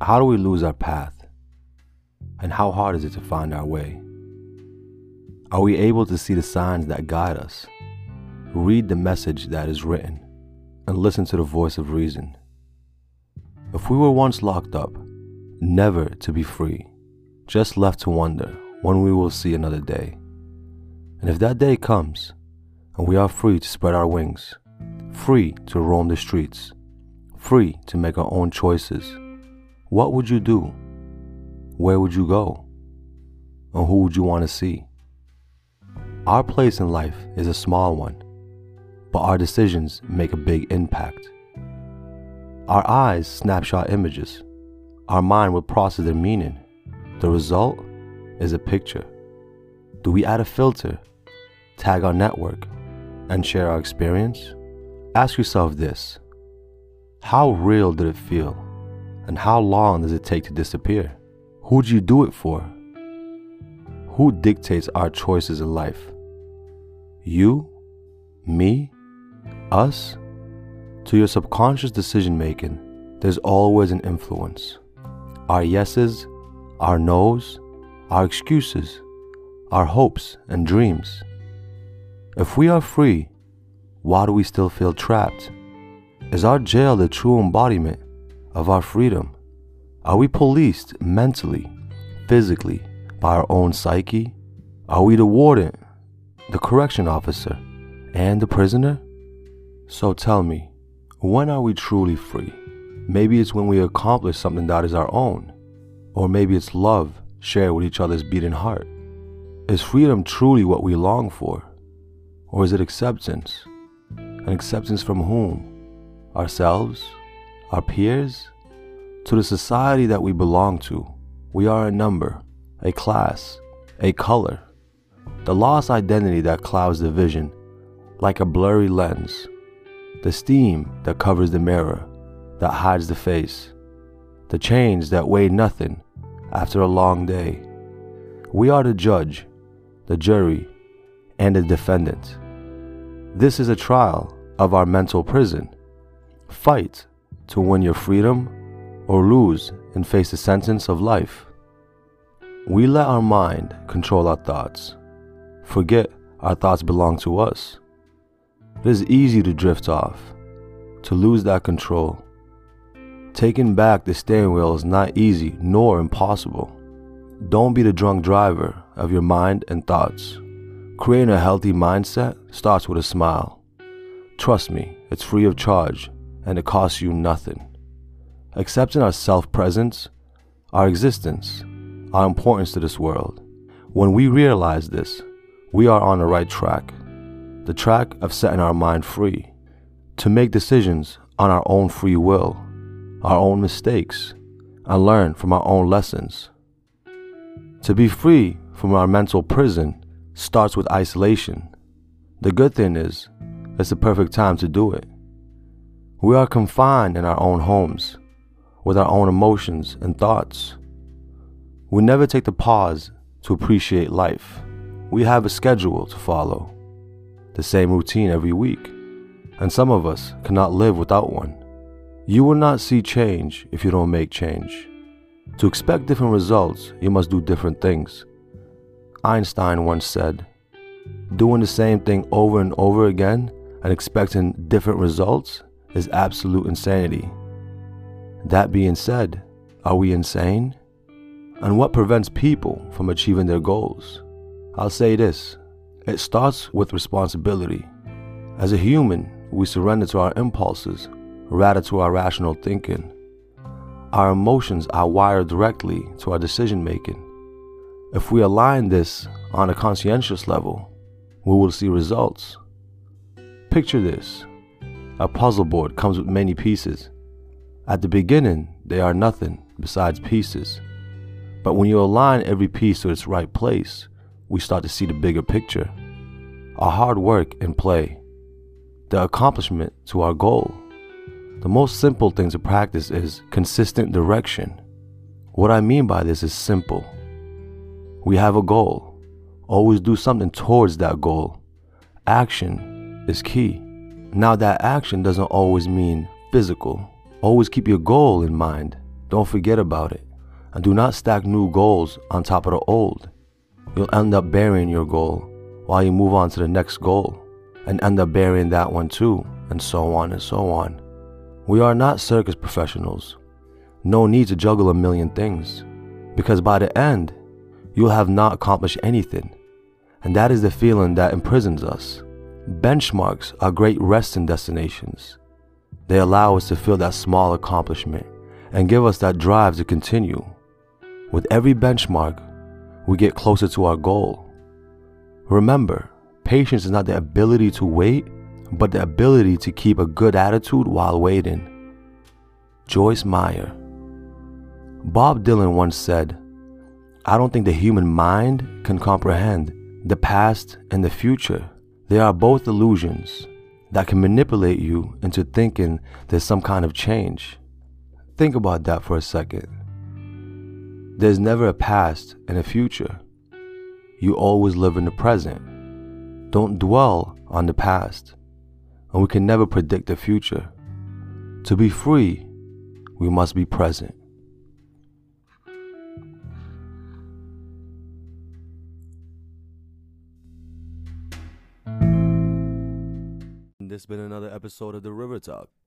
How do we lose our path? And how hard is it to find our way? Are we able to see the signs that guide us, read the message that is written, and listen to the voice of reason? If we were once locked up, never to be free, just left to wonder when we will see another day. And if that day comes, and we are free to spread our wings, free to roam the streets, free to make our own choices, what would you do? Where would you go? And who would you want to see? Our place in life is a small one, but our decisions make a big impact. Our eyes snapshot images. Our mind will process their meaning. The result is a picture. Do we add a filter, tag our network, and share our experience? Ask yourself this: how real did it feel? And how long does it take to disappear? Who'd you do it for? Who dictates our choices in life? You, me, us? To your subconscious decision making, there's always an influence. Our yeses, our nos, our excuses, our hopes and dreams. If we are free, why do we still feel trapped? Is our jail the true embodiment of our freedom? Are we policed mentally, physically, by our own psyche? Are we the warden, the correction officer, and the prisoner? So tell me, when are we truly free? Maybe it's when we accomplish something that is our own, or maybe it's love shared with each other's beating heart. Is freedom truly what we long for? Or is it acceptance? And acceptance from whom? Ourselves? Our peers? To the society that we belong to. We are a number, a class, a color. The lost identity that clouds the vision like a blurry lens. The steam that covers the mirror, that hides the face. The chains that weigh nothing after a long day. We are the judge, the jury, and the defendant. This is a trial of our mental prison. Fight to win your freedom, or lose and face the sentence of life. We let our mind control our thoughts, forget our thoughts belong to us. It is easy to drift off, to lose that control. Taking back the steering wheel is not easy nor impossible. Don't be the drunk driver of your mind and thoughts. Creating a healthy mindset starts with a smile. Trust me, it's free of charge, and it costs you nothing. Accepting our self-presence, our existence, our importance to this world. When we realize this, we are on the right track, the track of setting our mind free, to make decisions on our own free will, our own mistakes, and learn from our own lessons. To be free from our mental prison starts with isolation. The good thing is, it's the perfect time to do it. We are confined in our own homes, with our own emotions and thoughts. We never take the pause to appreciate life. We have a schedule to follow, the same routine every week, and some of us cannot live without one. You will not see change if you don't make change. To expect different results, you must do different things. Einstein once said, "Doing the same thing over and over again and expecting different results is absolute insanity." That being said, are we insane? And what prevents people from achieving their goals? I'll say this: it starts with responsibility. As a human, we surrender to our impulses rather than to our rational thinking. Our emotions are wired directly to our decision making. If we align this on a conscientious level, we will see results. Picture this. A puzzle board comes with many pieces. At the beginning, they are nothing besides pieces. But when you align every piece to its right place, we start to see the bigger picture. Our hard work and play, the accomplishment to our goal. The most simple thing to practice is consistent direction. What I mean by this is simple. We have a goal. Always do something towards that goal. Action is key. Now that action doesn't always mean physical. Always keep your goal in mind. Don't forget about it. And do not stack new goals on top of the old. You'll end up burying your goal while you move on to the next goal and end up burying that one too, and so on and so on. We are not circus professionals. No need to juggle a million things, because by the end, you'll have not accomplished anything. And that is the feeling that imprisons us. Benchmarks are great resting destinations. They allow us to feel that small accomplishment and give us that drive to continue. With every benchmark, we get closer to our goal. Remember, patience is not the ability to wait, but the ability to keep a good attitude while waiting. Joyce Meyer. Bob Dylan once said, "I don't think the human mind can comprehend the past and the future. They are both illusions that can manipulate you into thinking there's some kind of change." Think about that for a second. There's never a past and a future. You always live in the present. Don't dwell on the past, and we can never predict the future. To be free, we must be present. This has been another episode of the River Talk.